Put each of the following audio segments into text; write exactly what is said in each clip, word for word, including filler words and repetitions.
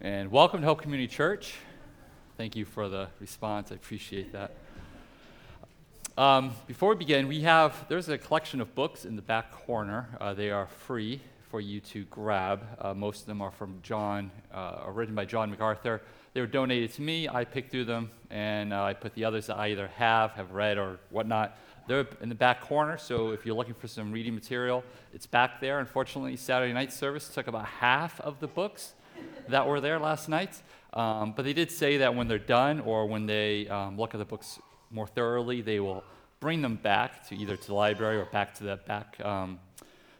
And welcome to Hope Community Church. Thank you for the response. I appreciate that. Um, before we begin, we have, there's a collection of books in the back corner. Uh, they are free for you to grab. Uh, most of them are from John, uh, or written by John MacArthur. They were donated to me. I picked through them, and uh, I put the others that I either have, have read, or whatnot. They're in the back corner, so if you're looking for some reading material, it's back there. Unfortunately, Saturday night service took about half of the books that were there last night, um, but they did say that when they're done or when they um, look at the books more thoroughly, they will bring them back to either to the library or back to that back um,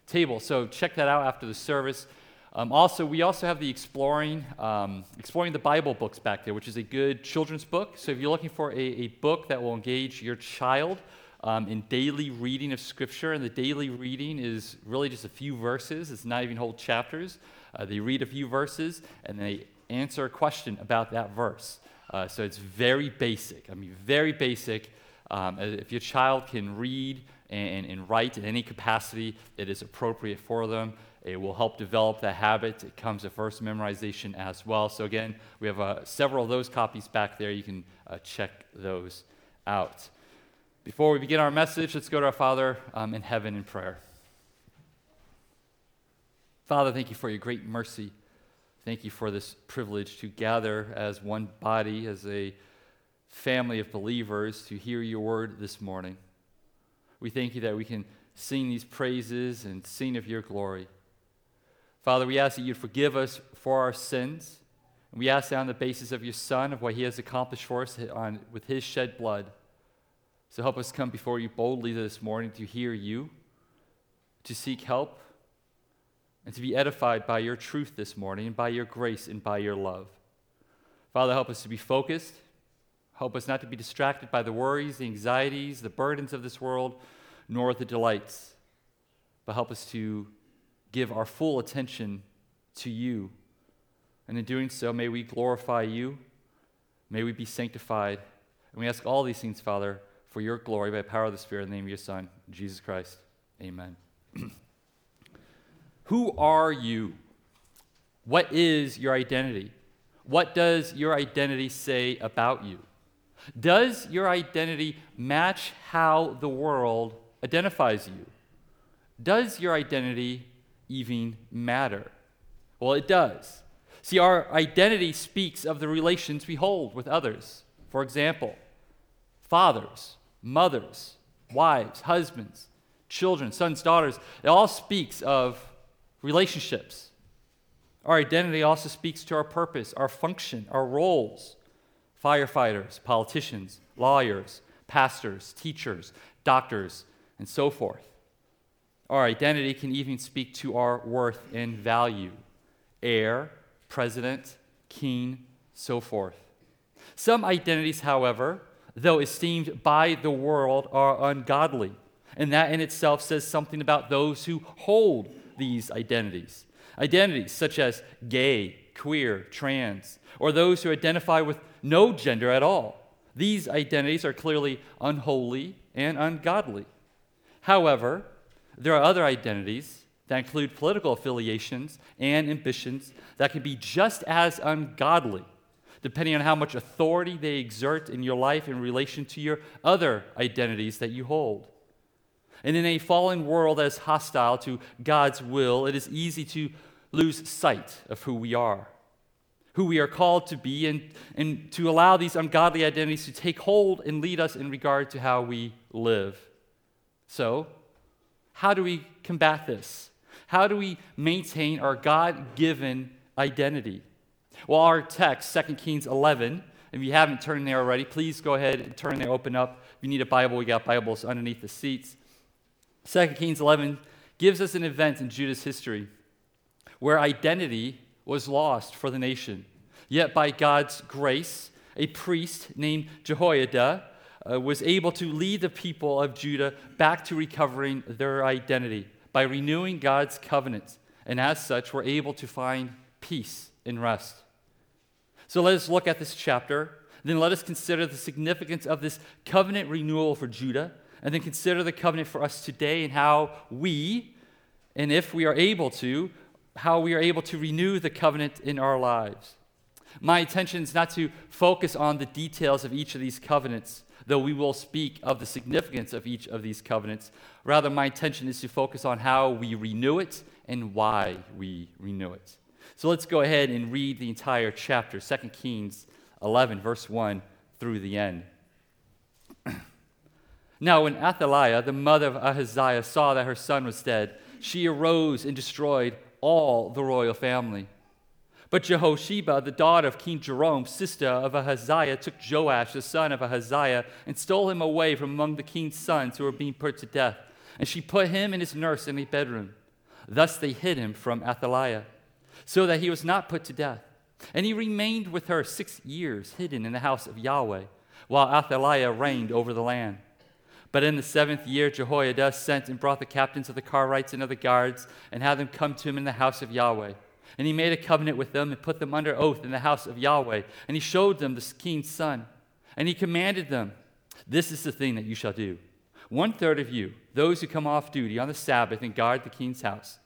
table. So check that out after the service. Um, also, we also have the Exploring um, Exploring the Bible books back there, which is a good children's book. So if you're looking for a, a book that will engage your child um, in daily reading of Scripture, and the daily reading is really just a few verses. It's not even whole chapters. Uh, they read a few verses, and they answer a question about that verse. Uh, so it's very basic. I mean, very basic. Um, if your child can read and, and write in any capacity, it is appropriate for them. It will help develop that habit. It comes with verse memorization as well. So again, we have uh, several of those copies back there. You can uh, check those out. Before we begin our message, let's go to our Father um, in heaven in prayer. Father, thank you for your great mercy. Thank you for this privilege to gather as one body, as a family of believers, to hear your word this morning. We thank you that we can sing these praises and sing of your glory. Father, we ask that you forgive us for our sins. And we ask that on the basis of your Son, of what he has accomplished for us on, with his shed blood. So help us come before you boldly this morning to hear you, to seek help, and to be edified by your truth this morning, and by your grace, and by your love. Father, help us to be focused. Help us not to be distracted by the worries, the anxieties, the burdens of this world, nor the delights. But help us to give our full attention to you. And in doing so, may we glorify you. May we be sanctified. And we ask all these things, Father, for your glory, by the power of the Spirit, in the name of your Son, Jesus Christ. Amen. Who are you? What is your identity? What does your identity say about you? Does your identity match how the world identifies you? Does your identity even matter? Well, it does. See, our identity speaks of the relations we hold with others. For example, fathers, mothers, wives, husbands, children, sons, daughters. It all speaks of relationships. Our identity also speaks to our purpose, our function, our roles. Firefighters, politicians, lawyers, pastors, teachers, doctors, and so forth. Our identity can even speak to our worth and value. Heir, president, king, so forth. Some identities, however, though esteemed by the world, are ungodly. And that in itself says something about those who hold these identities. Identities such as gay, queer, trans, or those who identify with no gender at all. These identities are clearly unholy and ungodly. However, there are other identities that include political affiliations and ambitions that can be just as ungodly, depending on how much authority they exert in your life in relation to your other identities that you hold. And in a fallen world that is hostile to God's will, it is easy to lose sight of who we are, who we are called to be, and, and to allow these ungodly identities to take hold and lead us in regard to how we live. So, how do we combat this? How do we maintain our God-given identity? Well, our text, Second Kings eleven, if you haven't turned there already, please go ahead and turn there, open up. If you need a Bible, we got Bibles underneath the seats. Second Kings eleven gives us an event in Judah's history where identity was lost for the nation. Yet by God's grace, a priest named Jehoiada uh, was able to lead the people of Judah back to recovering their identity by renewing God's covenant, and as such were able to find peace and rest. So let us look at this chapter, then let us consider the significance of this covenant renewal for Judah, and then consider the covenant for us today and how we, and if we are able to, how we are able to renew the covenant in our lives. My intention is not to focus on the details of each of these covenants, though we will speak of the significance of each of these covenants. Rather, my intention is to focus on how we renew it and why we renew it. So let's go ahead and read the entire chapter, Second Kings eleven, verse one through the end. Now when Athaliah, the mother of Ahaziah, saw that her son was dead, she arose and destroyed all the royal family. But Jehosheba, the daughter of King Joram, sister of Ahaziah, took Joash, the son of Ahaziah, and stole him away from among the king's sons who were being put to death. And she put him and his nurse in a bedroom. Thus they hid him from Athaliah, so that he was not put to death. And he remained with her six years, hidden in the house of Yahweh, while Athaliah reigned over the land. But in the seventh year, Jehoiada sent and brought the captains of the Carites and of the guards, and had them come to him in the house of Yahweh. And he made a covenant with them and put them under oath in the house of Yahweh. And he showed them the king's son. And he commanded them, "This is the thing that you shall do. One third of you, those who come off duty on the Sabbath and guard the king's house,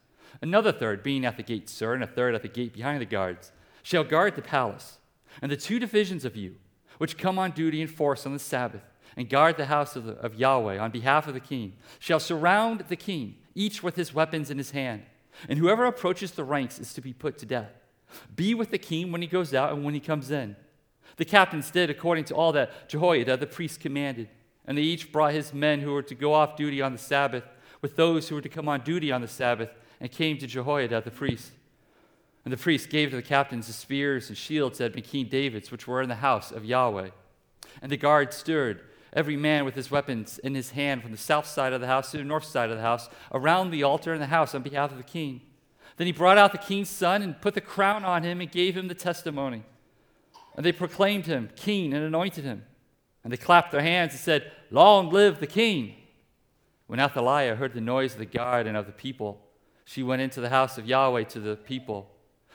another third being at the gate, sir, and a third at the gate behind the guards, shall guard the palace. And the two divisions of you, which come on duty in force on the Sabbath, and guard the house of, the, of Yahweh on behalf of the king, shall surround the king, each with his weapons in his hand. And whoever approaches the ranks is to be put to death. Be with the king when he goes out and when he comes in." The captains did according to all that Jehoiada the priest commanded. And they each brought his men who were to go off duty on the Sabbath with those who were to come on duty on the Sabbath, and came to Jehoiada the priest. And the priest gave to the captains the spears and shields that had been King David's, which were in the house of Yahweh. And the guards stirred, every man with his weapons in his hand, from the south side of the house to the north side of the house, around the altar in the house on behalf of the king. Then he brought out the king's son and put the crown on him and gave him the testimony. And they proclaimed him king and anointed him. And they clapped their hands and said, "Long live the king." When Athaliah heard the noise of the guard and of the people, she went into the house of Yahweh to the people.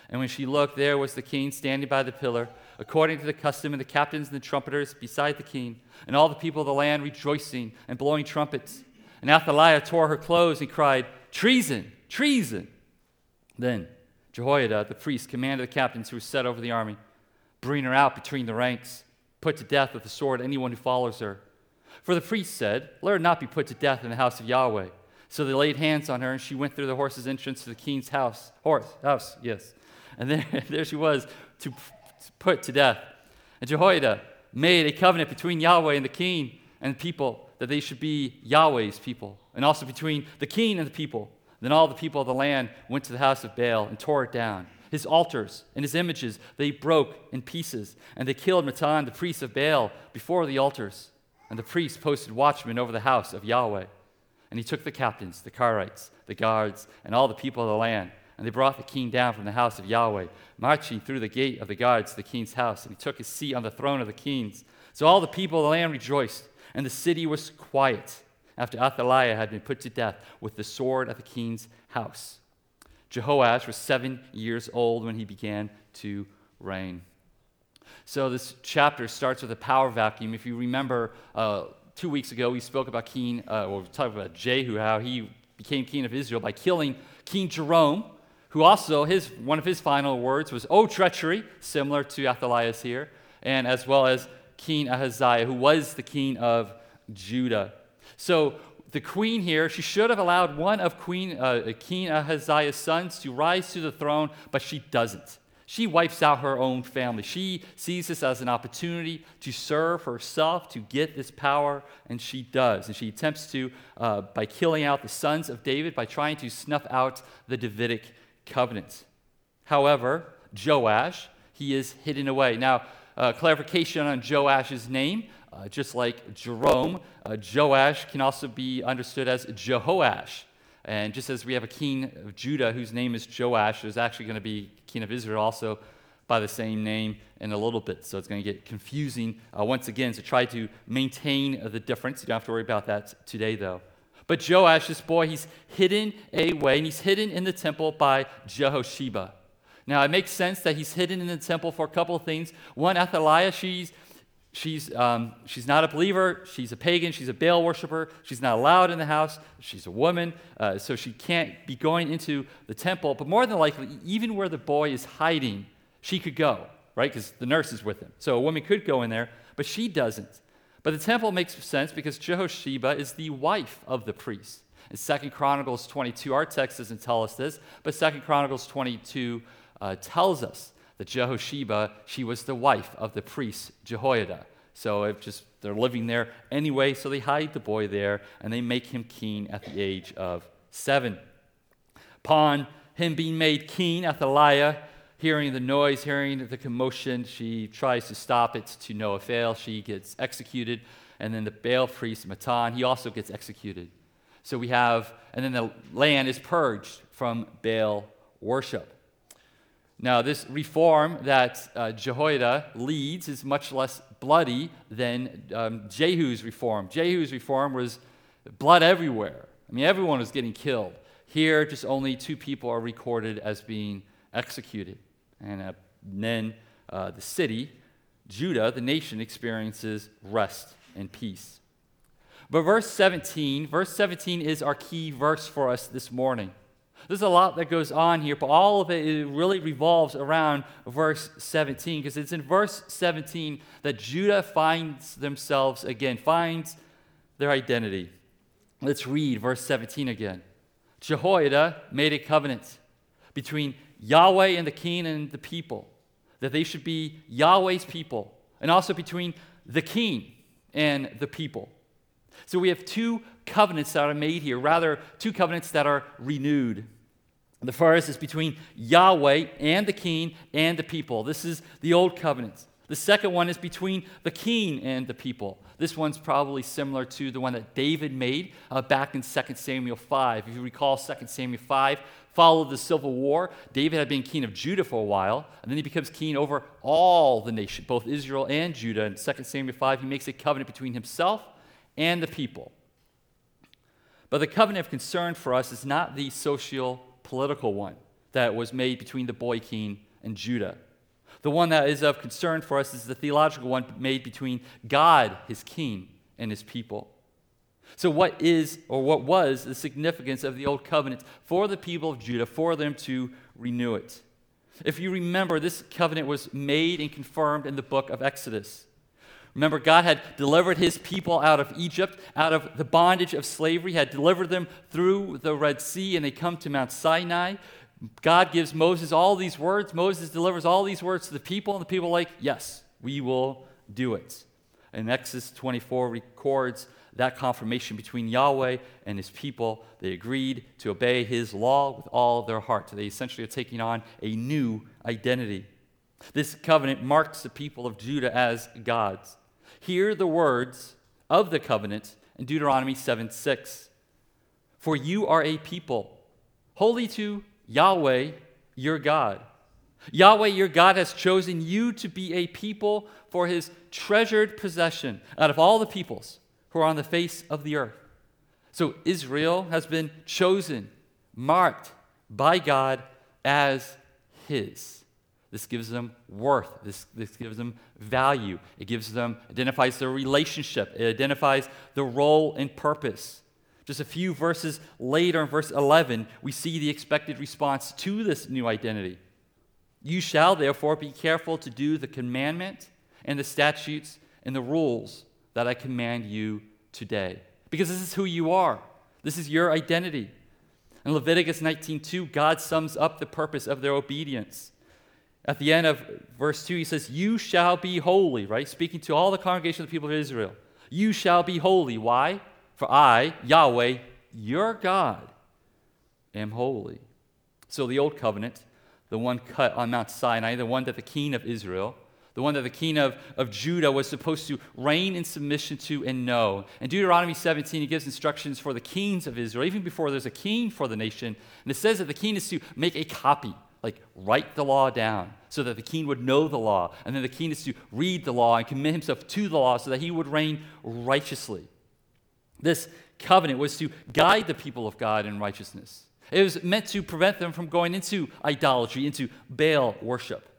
And when she looked, there was the king standing by the pillar, according to the custom, and the captains and the trumpeters beside the king, and all the people of the land rejoicing and blowing trumpets. And Athaliah tore her clothes and cried, "Treason! Treason!" Then Jehoiada the priest commanded the captains who were set over the army, "Bring her out between the ranks, put to death with the sword anyone who follows her." For the priest said, "Let her not be put to death in the house of Yahweh." So they laid hands on her, and she went through the horse's entrance to the king's house. Horse, house, yes. And there, there she was, to put to death. And Jehoiada made a covenant between Yahweh and the king and the people, that they should be Yahweh's people, and also between the king and the people. Then all the people of the land went to the house of Baal and tore it down. His altars and his images they broke in pieces, and they killed Matan, the priest of Baal, before the altars. And the priest posted watchmen over the house of Yahweh. And he took the captains, the Carites, the guards, and all the people of the land, and they brought the king down from the house of Yahweh, marching through the gate of the guards to the king's house. And he took his seat on the throne of the kings. So all the people of the land rejoiced, and the city was quiet after Athaliah had been put to death with the sword at the king's house. Jehoash was seven years old when he began to reign. So this chapter starts with a power vacuum. If you remember, uh, two weeks ago we spoke about King, uh, well, we talked about Jehu, how he became king of Israel by killing King Joram, who also, his one of his final words was, "Oh, treachery," similar to Athaliah's here, and as well as King Ahaziah, who was the king of Judah. So the queen here, she should have allowed one of Queen uh, King Ahaziah's sons to rise to the throne, but she doesn't. She wipes out her own family. She sees this as an opportunity to serve herself, to get this power, and she does. And she attempts to, uh, by killing out the sons of David, by trying to snuff out the Davidic covenant. However, Joash, he is hidden away. Now, uh, clarification on Joash's name, uh, just like Jerome, uh, Joash can also be understood as Jehoash. And just as we have a king of Judah whose name is Joash, there's actually going to be king of Israel also by the same name in a little bit. So it's going to get confusing uh, once again. So try to maintain the difference. You don't have to worry about that today, though. But Joash, this boy, he's hidden away, and he's hidden in the temple by Jehosheba. Now, it makes sense that he's hidden in the temple for a couple of things. One, Athaliah, she's she's um, she's not a believer. She's a pagan. She's a Baal worshiper. She's not allowed in the house. She's a woman, uh, so she can't be going into the temple. But more than likely, even where the boy is hiding, she could go. right? Because the nurse is with him. So a woman could go in there, but she doesn't. But the temple makes sense because Jehosheba is the wife of the priest. In Second Chronicles twenty-two, our text doesn't tell us this, but Second Chronicles twenty-two uh, tells us that Jehosheba, she was the wife of the priest Jehoiada. So if just they're living there anyway, so they hide the boy there, and they make him king at the age of seven. Upon him being made king, Athaliah, hearing the noise, hearing the commotion, she tries to stop it to no avail. She gets executed, and then the Baal priest Matan, he also gets executed. So we have, and then the land is purged from Baal worship. Now, this reform that uh, Jehoiada leads is much less bloody than um, Jehu's reform. Jehu's reform was blood everywhere. I mean, everyone was getting killed. Here, just only two people are recorded as being executed. And, uh, and then uh, the city, Judah, the nation, experiences rest and peace. But verse seventeen, verse seventeen is our key verse for us this morning. There's a lot that goes on here, but all of it, it really revolves around verse seventeen, because it's in verse seventeen that Judah finds themselves again, finds their identity. Let's read verse seventeen again. Jehoiada made a covenant between Yahweh and the king and the people, that they should be Yahweh's people, and also between the king and the people. So we have two covenants that are made here, rather two covenants that are renewed. The first is between Yahweh and the king and the people. This is the old covenant. The second one is between the king and the people. This one's probably similar to the one that David made uh, back in Second Samuel five. If you recall, Second Samuel five followed the civil war. David had been king of Judah for a while, and then he becomes king over all the nation, both Israel and Judah. In Second Samuel five, he makes a covenant between himself and the people. But the covenant of concern for us is not the socio-political one that was made between the boy king and Judah. The one that is of concern for us is the theological one made between God, his king, and his people. So what is, or what was, the significance of the old covenant for the people of Judah, for them to renew it? If you remember, this covenant was made and confirmed in the book of Exodus. Remember, God had delivered his people out of Egypt, out of the bondage of slavery, had delivered them through the Red Sea, and they come to Mount Sinai. God gives Moses all these words. Moses delivers all these words to the people, and the people are like, yes, we will do it. And Exodus twenty-four records that confirmation between Yahweh and his people. They agreed to obey his law with all their heart. They essentially are taking on a new identity. This covenant marks the people of Judah as God's. Hear the words of the covenant in Deuteronomy seven six. For you are a people, holy to Yahweh your God. Yahweh your God has chosen you to be a people for his treasured possession out of all the peoples who are on the face of the earth. So Israel has been chosen, marked by God as his. This gives them worth. This, this gives them value. It gives them, identifies their relationship. It identifies the role and purpose. Just a few verses later, in verse eleven, we see the expected response to this new identity. You shall therefore be careful to do the commandment and the statutes and the rules that I command you today. Because this is who you are. This is your identity. In Leviticus nineteen two, God sums up the purpose of their obedience. At the end of verse two, he says, you shall be holy, right? Speaking to all the congregation of the people of Israel. You shall be holy. Why? For I, Yahweh, your God, am holy. So the old covenant, the one cut on Mount Sinai, the one that the king of Israel, the one that the king of, of Judah was supposed to reign in submission to and know. In Deuteronomy seventeen, he gives instructions for the kings of Israel, even before there's a king for the nation. And it says that the king is to make a copy. Like, write the law down so that the king would know the law. And then the king is to read the law and commit himself to the law so that he would reign righteously. This covenant was to guide the people of God in righteousness. It was meant to prevent them from going into idolatry, into Baal worship.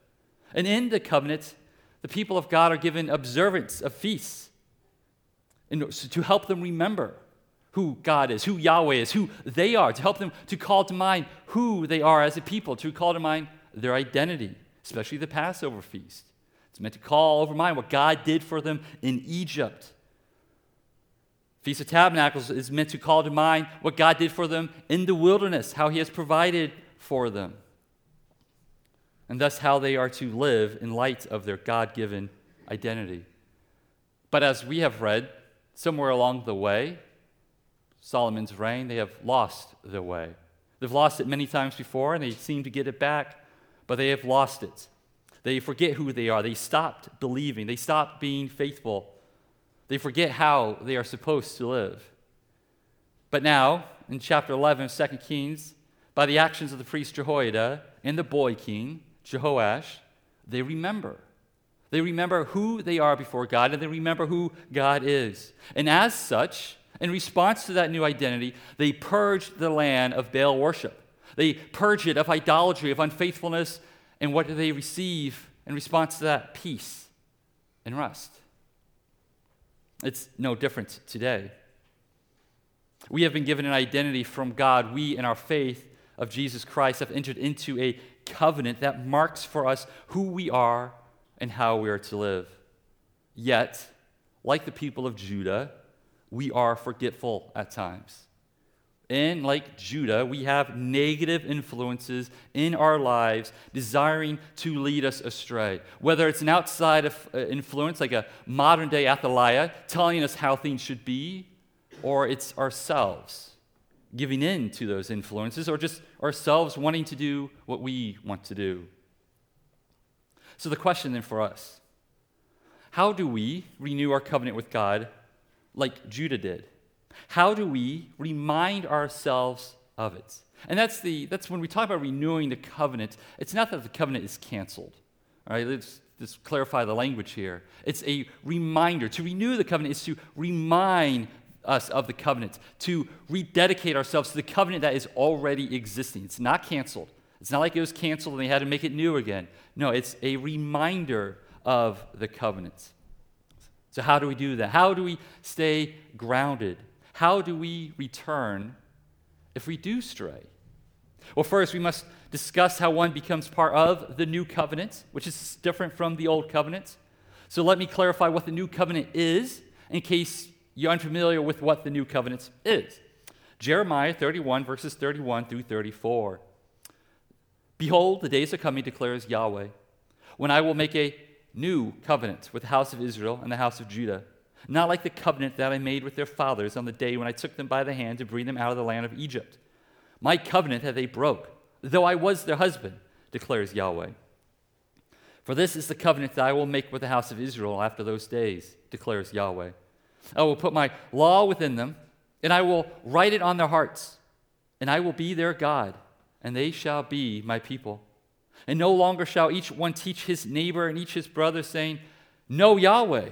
And in the covenant, the people of God are given observance of feasts to help them remember who God is, who Yahweh is, who they are, to help them to call to mind who they are as a people, to call to mind their identity, especially the Passover feast. It's meant to call over mind what God did for them in Egypt. Feast of Tabernacles is meant to call to mind what God did for them in the wilderness, how he has provided for them, and thus how they are to live in light of their God-given identity. But as we have read, somewhere along the way, Solomon's reign, they have lost their way. They've lost it many times before, and they seem to get it back, but they have lost it. They forget who they are. They stopped believing. They stopped being faithful. They forget how they are supposed to live. But now, in chapter eleven of Second Kings, by the actions of the priest Jehoiada and the boy king, Jehoash, they remember. They remember who they are before God, and they remember who God is. And as such, in response to that new identity, they purged the land of Baal worship. They purge it of idolatry, of unfaithfulness, and what do they receive in response to that? Peace and rest. It's no different today. We have been given an identity from God. We, in our faith of Jesus Christ, have entered into a covenant that marks for us who we are and how we are to live. Yet, like the people of Judah, we are forgetful at times. And like Judah, we have negative influences in our lives desiring to lead us astray. Whether it's an outside influence, like a modern-day Athaliah, telling us how things should be, or it's ourselves giving in to those influences, or just ourselves wanting to do what we want to do. So the question then for us, how do we renew our covenant with God like Judah did? How do we remind ourselves of it? And that's the that's when we talk about renewing the covenant, it's not that the covenant is canceled. All right, let's just clarify the language here. It's a reminder. To renew the covenant is to remind us of the covenant, to rededicate ourselves to the covenant that is already existing. It's not canceled. It's not like it was canceled and they had to make it new again. No, it's a reminder of the covenant. So how do we do that? How do we stay grounded? How do we return if we do stray? Well, first, we must discuss how one becomes part of the new covenant, which is different from the old covenant. So let me clarify what the new covenant is in case you're unfamiliar with what the new covenant is. Jeremiah thirty-one, verses thirty-one through thirty-four. Behold, the days are coming, declares Yahweh, when I will make a new covenant with the house of Israel and the house of Judah, not like the covenant that I made with their fathers on the day when I took them by the hand to bring them out of the land of Egypt. My covenant that they broke, though I was their husband, declares Yahweh. For this is the covenant that I will make with the house of Israel after those days, declares Yahweh. I will put my law within them, and I will write it on their hearts, and I will be their God, and they shall be my people. And no longer shall each one teach his neighbor and each his brother, saying, Know Yahweh,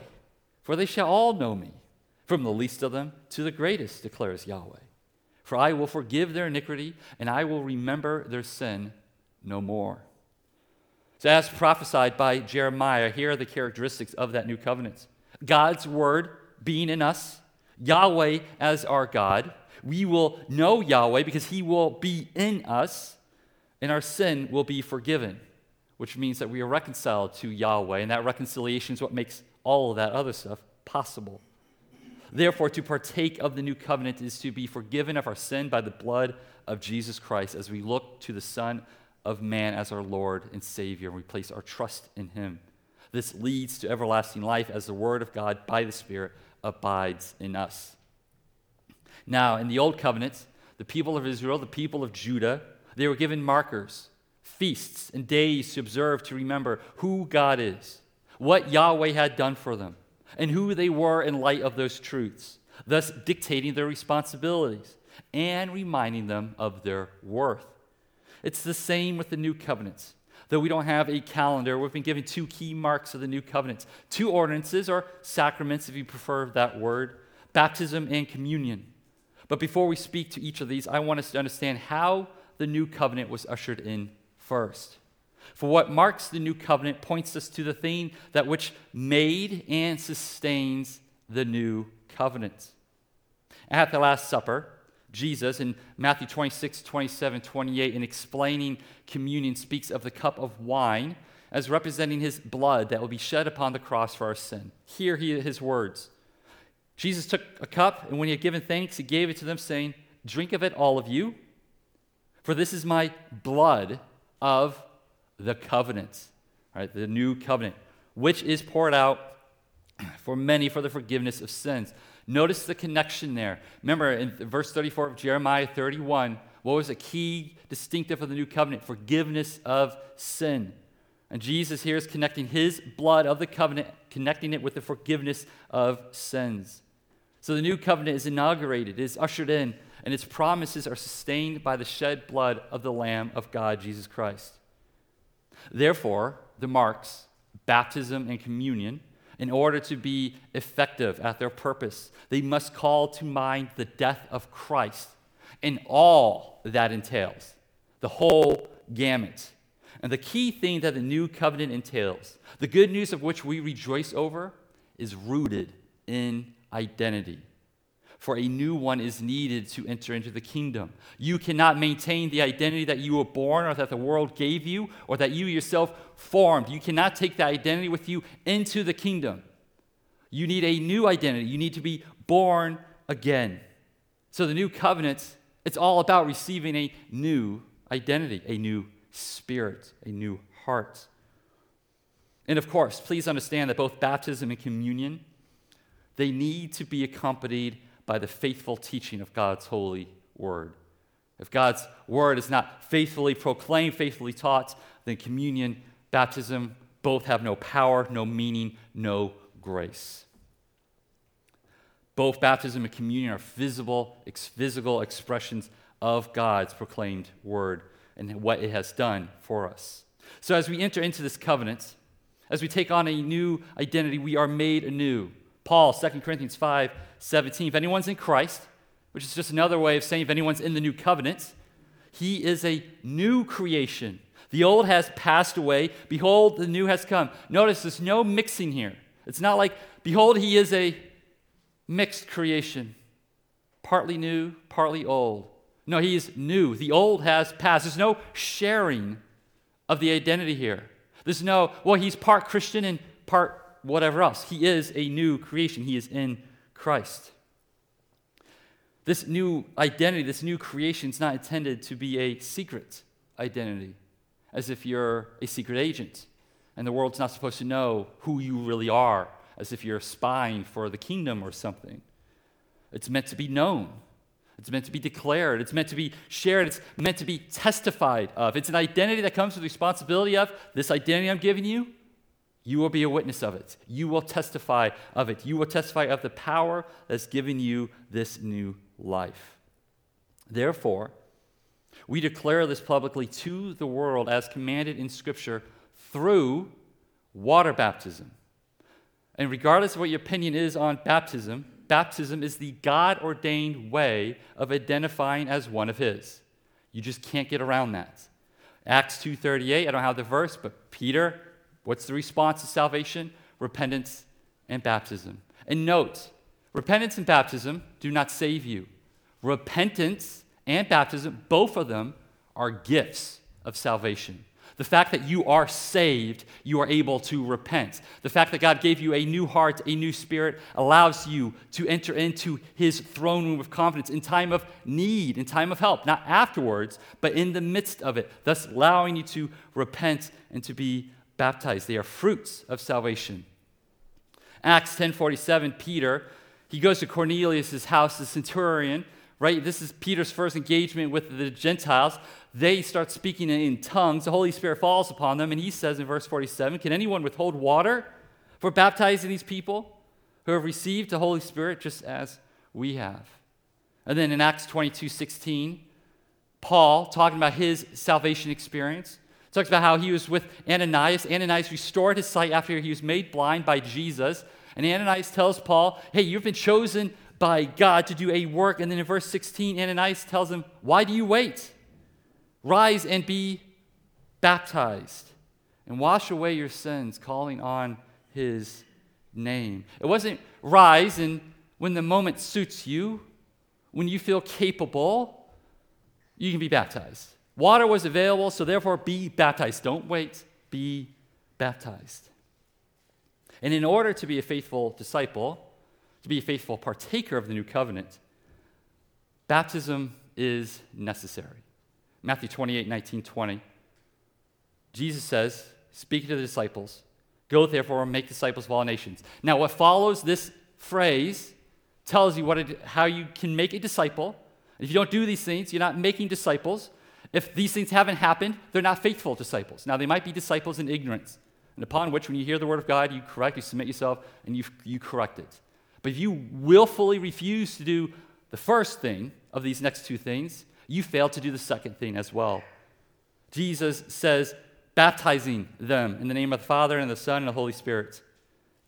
for they shall all know me, from the least of them to the greatest, declares Yahweh. For I will forgive their iniquity, and I will remember their sin no more. So as prophesied by Jeremiah, here are the characteristics of that new covenant. God's word being in us, Yahweh as our God. We will know Yahweh because he will be in us, and our sin will be forgiven, which means that we are reconciled to Yahweh, and that reconciliation is what makes all of that other stuff possible. Therefore, to partake of the new covenant is to be forgiven of our sin by the blood of Jesus Christ as we look to the Son of Man as our Lord and Savior, and we place our trust in him. This leads to everlasting life as the word of God by the Spirit abides in us. Now, in the old covenant, the people of Israel, the people of Judah, they were given markers, feasts, and days to observe, to remember who God is, what Yahweh had done for them, and who they were in light of those truths, thus dictating their responsibilities and reminding them of their worth. It's the same with the new covenants. Though we don't have a calendar, we've been given two key marks of the new covenants, two ordinances or sacraments, if you prefer that word, baptism and communion. But before we speak to each of these, I want us to understand how the new covenant was ushered in first. For what marks the new covenant points us to the thing that which made and sustains the new covenant. At the Last Supper, Jesus, in Matthew twenty-six, twenty-seven, twenty-eight, in explaining communion, speaks of the cup of wine as representing his blood that will be shed upon the cross for our sin. Hear he, his words. Jesus took a cup, and when he had given thanks, he gave it to them, saying, "Drink of it, all of you, for this is my blood of the covenant," all right, the new covenant, "which is poured out for many for the forgiveness of sins." Notice the connection there. Remember, in verse thirty-four of Jeremiah thirty-one, what was a key distinctive of the new covenant? Forgiveness of sin. And Jesus here is connecting his blood of the covenant, connecting it with the forgiveness of sins. So the new covenant is inaugurated, it is ushered in, and its promises are sustained by the shed blood of the Lamb of God, Jesus Christ. Therefore, the marks, baptism and communion, in order to be effective at their purpose, they must call to mind the death of Christ and all that entails, the whole gamut. And the key thing that the new covenant entails, the good news of which we rejoice over, is rooted in identity. For a new one is needed to enter into the kingdom. You cannot maintain the identity that you were born or that the world gave you or that you yourself formed. You cannot take that identity with you into the kingdom. You need a new identity. You need to be born again. So the new covenant, it's all about receiving a new identity, a new spirit, a new heart. And of course, please understand that both baptism and communion, they need to be accompanied by the faithful teaching of God's holy word. If God's word is not faithfully proclaimed, faithfully taught, then communion, baptism, both have no power, no meaning, no grace. Both baptism and communion are visible, physical expressions of God's proclaimed word and what it has done for us. So as we enter into this covenant, as we take on a new identity, we are made anew. Paul, Second Corinthians five seventeen, if anyone's in Christ, which is just another way of saying if anyone's in the new covenant, he is a new creation. The old has passed away. Behold, the new has come. Notice there's no mixing here. It's not like, behold, he is a mixed creation, partly new, partly old. No, he is new. The old has passed. There's no sharing of the identity here. There's no, well, he's part Christian and part whatever else. He is a new creation. He is in Christ. This new identity, this new creation is not intended to be a secret identity, as if you're a secret agent and the world's not supposed to know who you really are, as if you're spying for the kingdom or something. It's meant to be known. It's meant to be declared. It's meant to be shared. It's meant to be testified of. It's an identity that comes with the responsibility of this identity I'm giving you. You will be a witness of it. You will testify of it. You will testify of the power that's given you this new life. Therefore, we declare this publicly to the world as commanded in Scripture through water baptism. And regardless of what your opinion is on baptism, baptism is the God-ordained way of identifying as one of his. You just can't get around that. Acts two thirty-eight, I don't have the verse, but Peter, what's the response to salvation? Repentance and baptism. And note, repentance and baptism do not save you. Repentance and baptism, both of them are gifts of salvation. The fact that you are saved, you are able to repent. The fact that God gave you a new heart, a new spirit, allows you to enter into his throne room of confidence in time of need, in time of help, not afterwards, but in the midst of it, thus allowing you to repent and to be baptized. They are fruits of salvation. Acts ten forty-seven, Peter, he goes to Cornelius' house, the centurion, right? This is Peter's first engagement with the Gentiles. They start speaking in tongues. The Holy Spirit falls upon them, and he says in verse forty-seven, "Can anyone withhold water for baptizing these people who have received the Holy Spirit just as we have?" And then in Acts twenty-two sixteen, Paul, talking about his salvation experience, talks about how he was with Ananias. Ananias restored his sight after he was made blind by Jesus. And Ananias tells Paul, "Hey, you've been chosen by God to do a work." And then in verse sixteen, Ananias tells him, "Why do you wait? Rise and be baptized and wash away your sins," calling on his name. It wasn't rise and when the moment suits you, when you feel capable, you can be baptized. Water was available, so therefore be baptized. Don't wait, be baptized. And in order to be a faithful disciple, to be a faithful partaker of the new covenant, baptism is necessary. Matthew twenty-eight, nineteen, twenty, Jesus says, speaking to the disciples, "Go therefore and make disciples of all nations." Now what follows this phrase tells you what it, how you can make a disciple. If you don't do these things, you're not making disciples. If these things haven't happened, they're not faithful disciples. Now, they might be disciples in ignorance, and upon which, when you hear the word of God, you correct, you submit yourself, and you, you correct it. But if you willfully refuse to do the first thing of these next two things, you fail to do the second thing as well. Jesus says, baptizing them in the name of the Father, and the Son, and the Holy Spirit,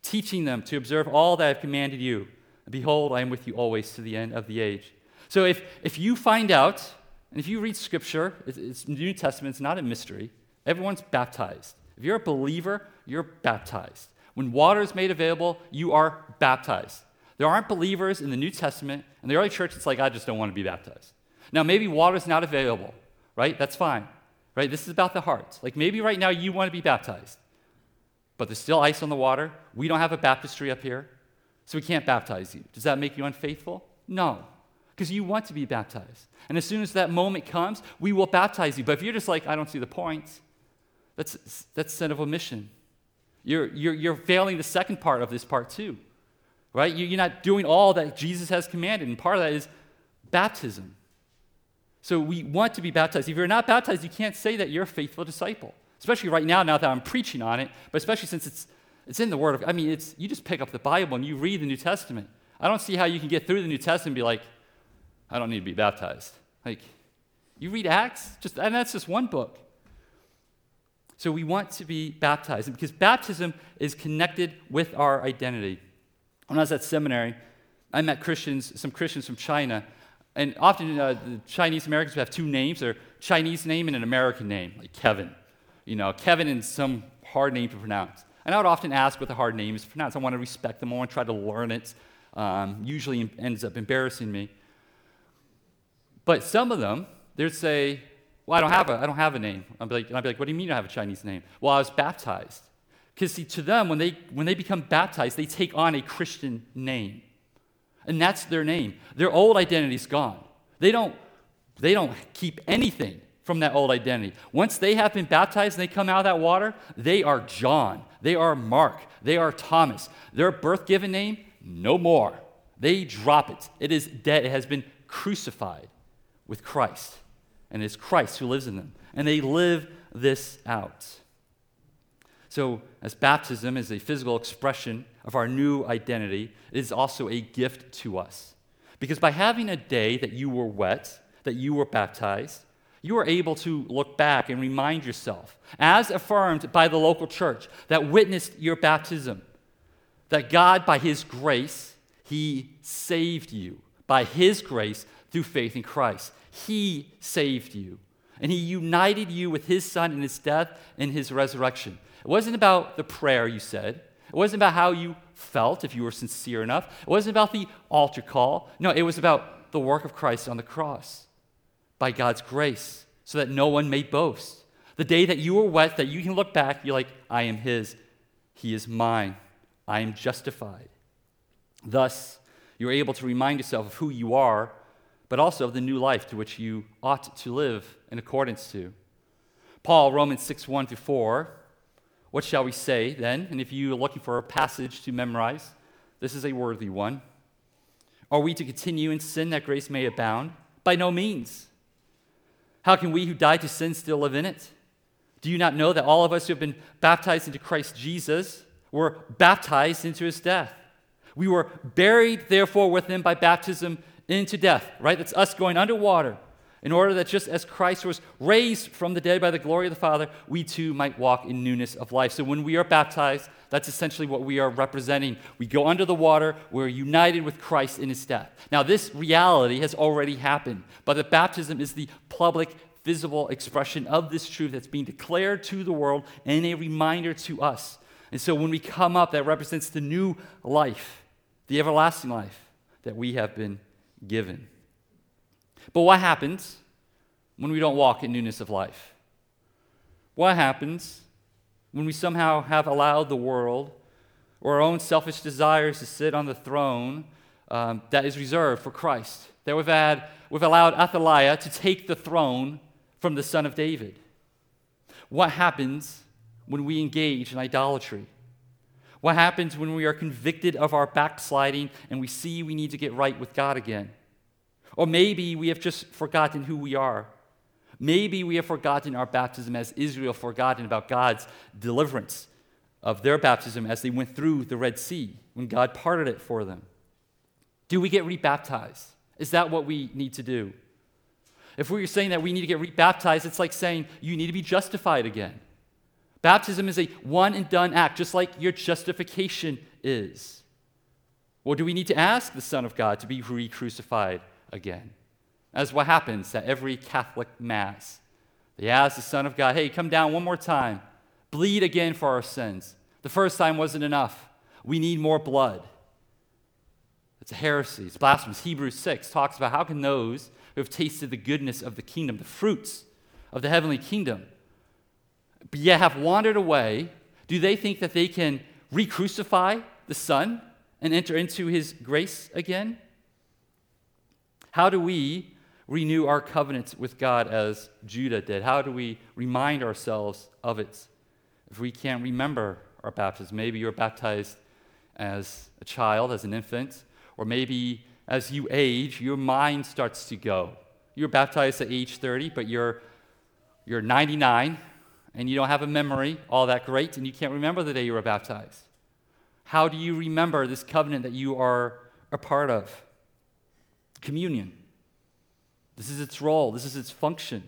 teaching them to observe all that I have commanded you. Behold, I am with you always to the end of the age. So if, if you find out, and if you read Scripture, it's, it's New Testament, it's not a mystery. Everyone's baptized. If you're a believer, you're baptized. When water is made available, you are baptized. There aren't believers in the New Testament, and the early church, it's like, I just don't want to be baptized. Now, maybe water's not available, right? That's fine, right? This is about the heart. Like, maybe right now you want to be baptized, but there's still ice on the water. We don't have a baptistry up here, so we can't baptize you. Does that make you unfaithful? No. Because you want to be baptized. And as soon as that moment comes, we will baptize you. But if you're just like, I don't see the point, that's that's sin of omission. You're, you're, you're failing the second part of this part too, right? You, you're not doing all that Jesus has commanded, and part of that is baptism. So we want to be baptized. If you're not baptized, you can't say that you're a faithful disciple, especially right now, now that I'm preaching on it, but especially since it's it's in the Word of God. I mean, it's you just pick up the Bible and you read the New Testament. I don't see how you can get through the New Testament and be like, I don't need to be baptized. Like, you read Acts, just and that's just one book. So we want to be baptized, because baptism is connected with our identity. When I was at seminary, I met Christians, some Christians from China, and often uh, the Chinese Americans have two names, their Chinese name and an American name, like Kevin. You know, Kevin and some hard name to pronounce. And I would often ask what the hard name is to pronounce. I want to respect them. I want to try to learn it. Um, usually it ends up embarrassing me. But some of them, they'd say, well, I don't have a, I don't have a name. I'd be like, and I'd be like, what do you mean you don't have a Chinese name? Well, I was baptized. Because, see, to them, when they when they become baptized, they take on a Christian name. And that's their name. Their old identity's gone. They don't, they don't keep anything from that old identity. Once they have been baptized and they come out of that water, they are John. They are Mark. They are Thomas. Their birth-given name, no more. They drop it. It is dead. It has been crucified with Christ, and it's Christ who lives in them, and they live this out. So, as baptism is a physical expression of our new identity, it is also a gift to us, because by having a day that you were wet, that you were baptized, you are able to look back and remind yourself, as affirmed by the local church that witnessed your baptism, that God, by His grace, He saved you, by His grace, through faith in Christ. He saved you, and He united you with His Son in His death and His resurrection. It wasn't about the prayer you said. It wasn't about how you felt, if you were sincere enough. It wasn't about the altar call. No, it was about the work of Christ on the cross by God's grace, so that no one may boast. The day that you were wet, that you can look back, you're like, I am His. He is mine. I am justified. Thus, you're able to remind yourself of who you are, but also of the new life to which you ought to live in accordance to. Paul, Romans six, one through four, what shall we say then? And if you are looking for a passage to memorize, this is a worthy one. Are we to continue in sin that grace may abound? By no means. How can we who died to sin still live in it? Do you not know that all of us who have been baptized into Christ Jesus were baptized into His death? We were buried, therefore, with Him by baptism into death, right? That's us going underwater, in order that just as Christ was raised from the dead by the glory of the Father, we too might walk in newness of life. So when we are baptized, that's essentially what we are representing. We go under the water, we're united with Christ in His death. Now, this reality has already happened, but the baptism is the public, visible expression of this truth that's being declared to the world and a reminder to us. And so when we come up, that represents the new life, the everlasting life that we have been given. But what happens when we don't walk in newness of life? What happens when we somehow have allowed the world or our own selfish desires to sit on the throne um, that is reserved for Christ, that we've, had, we've allowed Athaliah to take the throne from the son of David. What happens when we engage in idolatry? What happens when we are convicted of our backsliding and we see we need to get right with God again? Or maybe we have just forgotten who we are. Maybe we have forgotten our baptism as Israel forgotten about God's deliverance of their baptism as they went through the Red Sea when God parted it for them. Do we get rebaptized? Is that what we need to do? If we were saying that we need to get rebaptized, it's like saying you need to be justified again. Baptism is a one-and-done act, just like your justification is. Or do we need to ask the Son of God to be re-crucified again? As what happens at every Catholic Mass. They ask the Son of God, hey, come down one more time. Bleed again for our sins. The first time wasn't enough. We need more blood. It's a heresy. It's blasphemous. Hebrews six talks about how can those who have tasted the goodness of the kingdom, the fruits of the heavenly kingdom, but yet have wandered away, do they think that they can re-crucify the Son and enter into his grace again? How do we renew our covenants with God as Judah did? How do we remind ourselves of it if we can't remember our baptism? Maybe you were baptized as a child, as an infant, or maybe as you age, your mind starts to go. You were baptized at age thirty, but you're you're ninety-nine, and you don't have a memory all that great, and you can't remember the day you were baptized. How do you remember this covenant that you are a part of? Communion. This is its role. This is its function.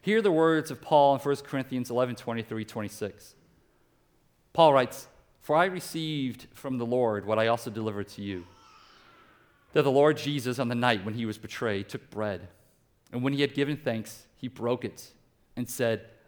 Hear the words of Paul in First Corinthians eleven, twenty-three, twenty-six. Paul writes, "For I received from the Lord what I also delivered to you, that the Lord Jesus on the night when he was betrayed took bread, and when he had given thanks, he broke it and said,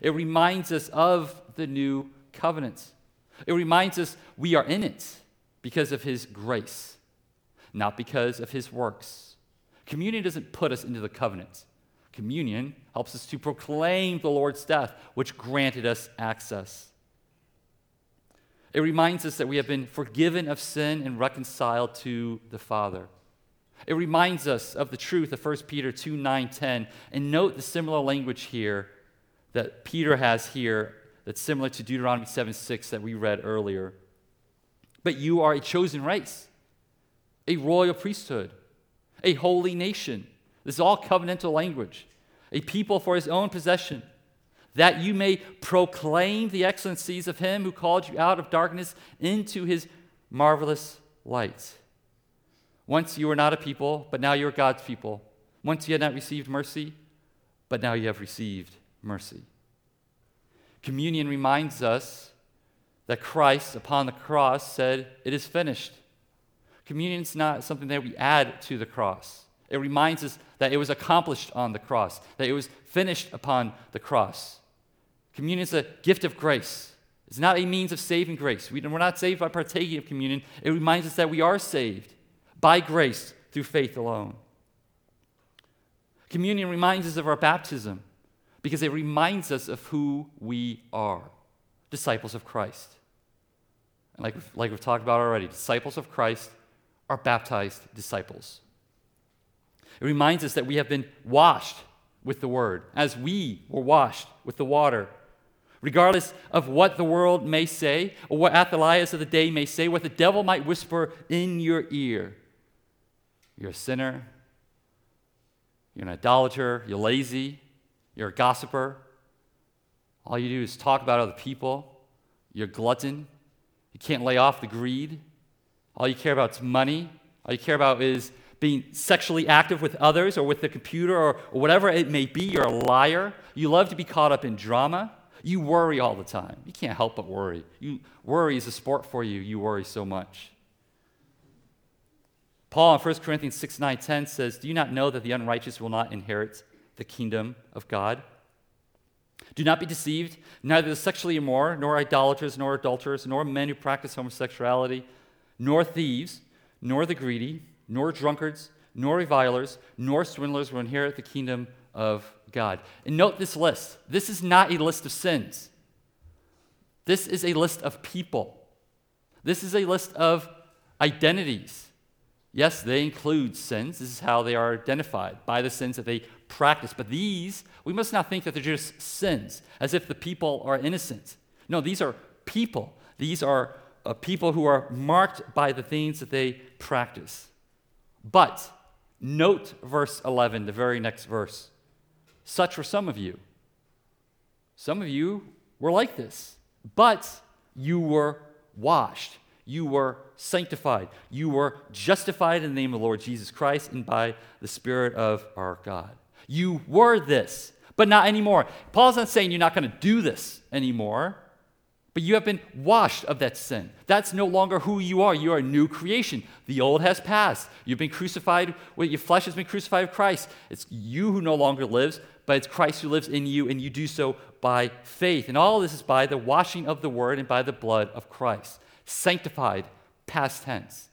It reminds us of the new covenant. It reminds us we are in it because of his grace, not because of his works. Communion doesn't put us into the covenant. Communion helps us to proclaim the Lord's death, which granted us access. It reminds us that we have been forgiven of sin and reconciled to the Father. It reminds us of the truth of First Peter two, nine, ten. And note the similar language here that Peter has here that's similar to Deuteronomy seven, six that we read earlier. "But you are a chosen race, a royal priesthood, a holy nation." This is all covenantal language. "A people for his own possession, that you may proclaim the excellencies of him who called you out of darkness into his marvelous light." Once you were not a people, but now you are God's people. Once you had not received mercy, but now you have received mercy. Communion reminds us that Christ upon the cross said, "It is finished." Communion is not something that we add to the cross. It reminds us that it was accomplished on the cross, that it was finished upon the cross. Communion is a gift of grace. It's not a means of saving grace. We're not saved by partaking of communion. It reminds us that we are saved by grace through faith alone. Communion reminds us of our baptism, because it reminds us of who we are, disciples of Christ. And like, like we've talked about already, disciples of Christ are baptized disciples. It reminds us that we have been washed with the word, as we were washed with the water. Regardless of what the world may say, or what Athaliahs of the day may say, what the devil might whisper in your ear, you're a sinner, you're an idolater, you're lazy, you're a gossiper. All you do is talk about other people. You're a glutton. You can't lay off the greed. All you care about is money. All you care about is being sexually active with others or with the computer or, or whatever it may be. You're a liar. You love to be caught up in drama. You worry all the time. You can't help but worry. You worry is a sport for you. You worry so much. Paul in First Corinthians six, nine, ten says, do you not know that the unrighteous will not inherit the kingdom of God? Do not be deceived. Neither the sexually immoral, nor idolaters, nor adulterers, nor men who practice homosexuality, nor thieves, nor the greedy, nor drunkards, nor revilers, nor swindlers will inherit the kingdom of God. And note this list. This is not a list of sins. This is a list of people. This is a list of identities. Yes, they include sins. This is how they are identified, by the sins that they practice. But these, we must not think that they're just sins, as if the people are innocent. No, these are people. These are uh, people who are marked by the things that they practice. But note verse eleven, the very next verse. Such were some of you. Some of you were like this, but you were washed. You were sanctified. You were justified in the name of the Lord Jesus Christ and by the Spirit of our God. You were this, but not anymore. Paul's not saying you're not going to do this anymore, but you have been washed of that sin. That's no longer who you are. You are a new creation. The old has passed. You've been crucified. Your flesh has been crucified with Christ. It's you who no longer lives, but it's Christ who lives in you, and you do so by faith. And all this is by the washing of the word and by the blood of Christ. Sanctified, past tense.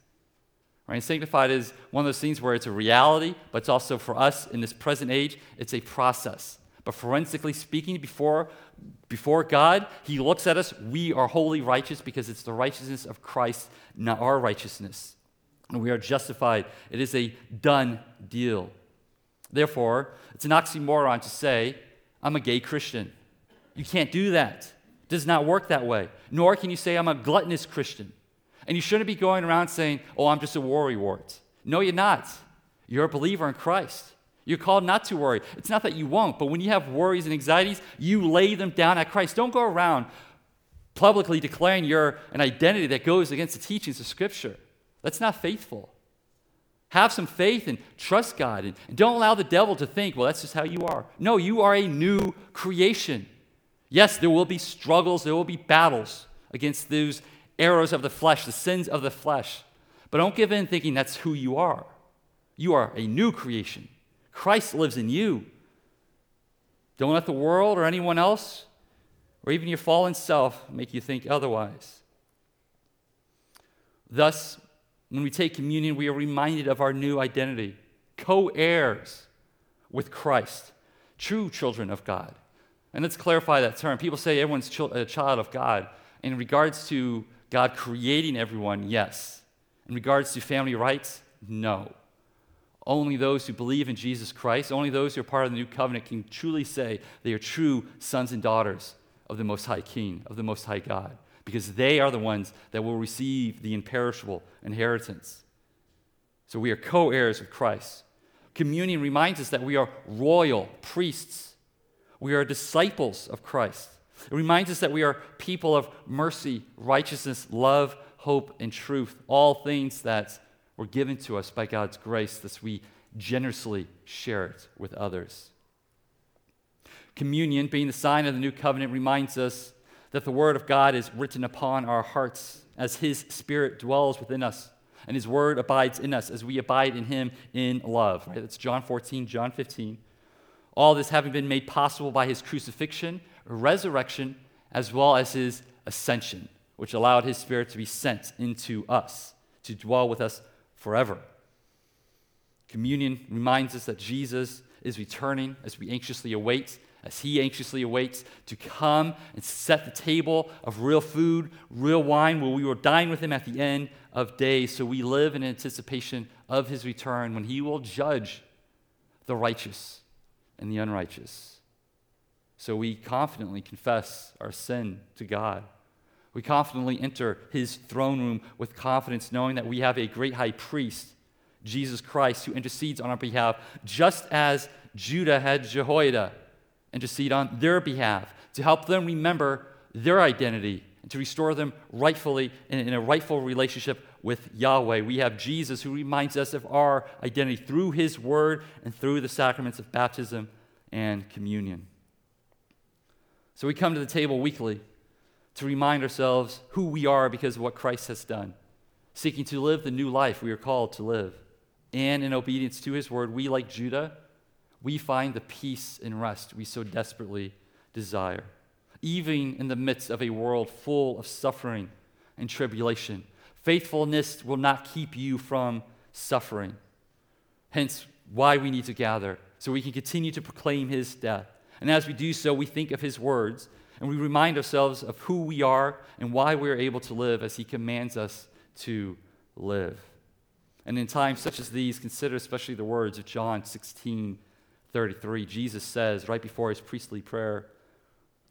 Right? Sanctified is one of those things where it's a reality, but it's also for us in this present age, it's a process. But forensically speaking, before, before God, he looks at us, we are wholly righteous because it's the righteousness of Christ, not our righteousness. And we are justified. It is a done deal. Therefore, it's an oxymoron to say, I'm a gay Christian. You can't do that. Does not work that way. Nor can you say, I'm a gluttonous Christian. And you shouldn't be going around saying, oh, I'm just a worrywart. No, you're not. You're a believer in Christ. You're called not to worry. It's not that you won't, but when you have worries and anxieties, you lay them down at Christ. Don't go around publicly declaring you're an identity that goes against the teachings of Scripture. That's not faithful. Have some faith and trust God. And don't allow the devil to think, well, that's just how you are. No, you are a new creation. Yes, there will be struggles, there will be battles against those arrows of the flesh, the sins of the flesh. But don't give in thinking that's who you are. You are a new creation. Christ lives in you. Don't let the world or anyone else or even your fallen self make you think otherwise. Thus, when we take communion, we are reminded of our new identity, co-heirs with Christ, true children of God. And let's clarify that term. People say everyone's a child of God. In regards to God creating everyone, yes. In regards to family rights, no. Only those who believe in Jesus Christ, only those who are part of the new covenant can truly say they are true sons and daughters of the Most High King, of the Most High God, because they are the ones that will receive the imperishable inheritance. So we are co-heirs of Christ. Communion reminds us that we are royal priests. We are disciples of Christ. It reminds us that we are people of mercy, righteousness, love, hope, and truth, all things that were given to us by God's grace, that we generously share it with others. Communion, being the sign of the new covenant, reminds us that the word of God is written upon our hearts as his Spirit dwells within us, and his word abides in us as we abide in him in love. Right? That's John fourteen, John fifteen. All this having been made possible by his crucifixion, resurrection, as well as his ascension, which allowed his Spirit to be sent into us, to dwell with us forever. Communion reminds us that Jesus is returning as we anxiously await, as he anxiously awaits to come and set the table of real food, real wine, where we will dine with him at the end of days. So we live in anticipation of his return when he will judge the righteous and the unrighteous. So we confidently confess our sin to God. We confidently enter his throne room with confidence, knowing that we have a great high priest, Jesus Christ, who intercedes on our behalf, just as Judah had Jehoiada intercede on their behalf, to help them remember their identity and to restore them rightfully in a rightful relationship with Yahweh. We have Jesus who reminds us of our identity through his word and through the sacraments of baptism and communion. So we come to the table weekly to remind ourselves who we are because of what Christ has done, seeking to live the new life we are called to live. And in obedience to his word, we, like Judah, we find the peace and rest we so desperately desire, even in the midst of a world full of suffering and tribulation. Faithfulness will not keep you from suffering. Hence, why we need to gather, so we can continue to proclaim his death. And as we do so, we think of his words, and we remind ourselves of who we are and why we are able to live as he commands us to live. And in times such as these, consider especially the words of John sixteen thirty-three. Jesus says, right before his priestly prayer,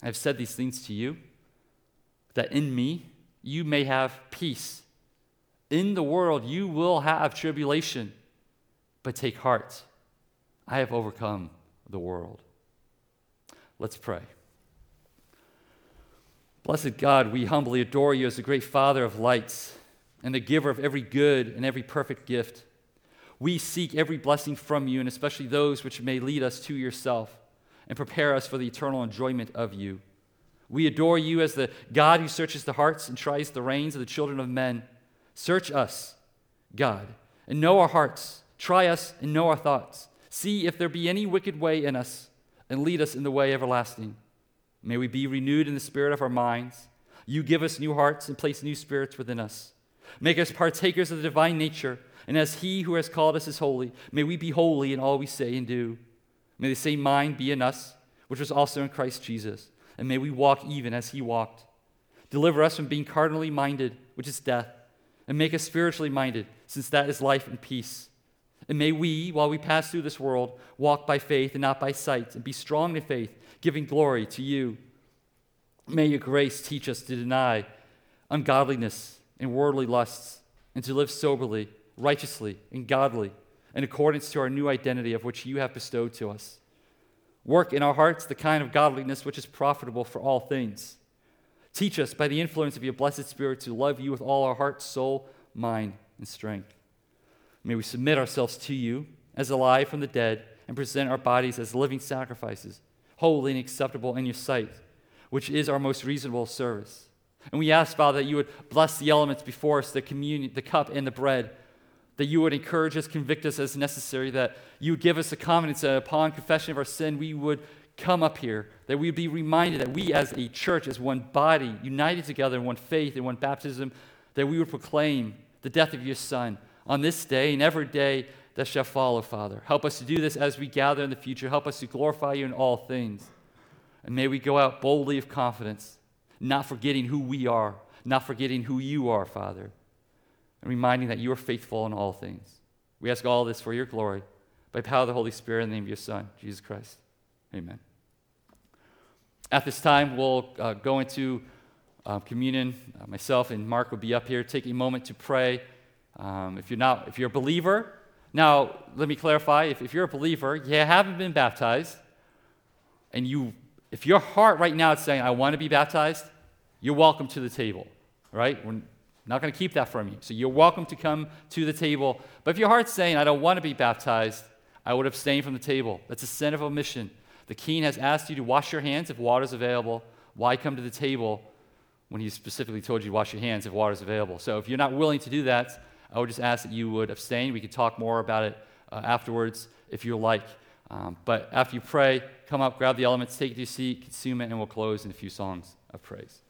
I have said these things to you, that in me you may have peace. In the world you will have tribulation, but take heart. I have overcome the world. Let's pray. Blessed God, we humbly adore you as the great Father of lights and the giver of every good and every perfect gift. We seek every blessing from you, and especially those which may lead us to yourself and prepare us for the eternal enjoyment of you. We adore you as the God who searches the hearts and tries the reins of the children of men. Search us, God, and know our hearts. Try us and know our thoughts. See if there be any wicked way in us, and lead us in the way everlasting. May we be renewed in the spirit of our minds. You give us new hearts and place new spirits within us. Make us partakers of the divine nature, and as he who has called us is holy, may we be holy in all we say and do. May the same mind be in us, which was also in Christ Jesus, and may we walk even as he walked. Deliver us from being carnally minded, which is death, and make us spiritually minded, since that is life and peace. And may we, while we pass through this world, walk by faith and not by sight, and be strong in faith, giving glory to you. May your grace teach us to deny ungodliness and worldly lusts, and to live soberly, righteously, and godly, in accordance to our new identity of which you have bestowed to us. Work in our hearts the kind of godliness which is profitable for all things. Teach us by the influence of your blessed Spirit to love you with all our heart, soul, mind, and strength. May we submit ourselves to you as alive from the dead and present our bodies as living sacrifices, holy and acceptable in your sight, which is our most reasonable service. And we ask, Father, that you would bless the elements before us, the communion, the cup and the bread, that you would encourage us, convict us as necessary, that you would give us the confidence that upon confession of our sin, we would come up here, that we would be reminded that we as a church, as one body, united together in one faith and one baptism, that we would proclaim the death of your Son on this day and every day that shall follow, Father. Help us to do this as we gather in the future. Help us to glorify you in all things. And may we go out boldly with confidence, not forgetting who we are, not forgetting who you are, Father, and reminding that you are faithful in all things. We ask all this for your glory, by the power of the Holy Spirit, in the name of your Son, Jesus Christ. Amen. At this time, we'll uh, go into uh, communion. Uh, myself and Mark will be up here. Take a moment to pray. Um, if you're not, if you're a believer, now let me clarify. If, if you're a believer, you haven't been baptized, and you, if your heart right now is saying, "I want to be baptized," you're welcome to the table. Right? We're not going to keep that from you. So you're welcome to come to the table. But if your heart's saying, "I don't want to be baptized," I would abstain from the table. That's a sin of omission. The king has asked you to wash your hands if water's available. Why come to the table when he specifically told you to wash your hands if water's available? So if you're not willing to do that, I would just ask that you would abstain. We can talk more about it uh, afterwards if you like. Um, but after you pray, come up, grab the elements, take it to your seat, consume it, and we'll close in a few songs of praise.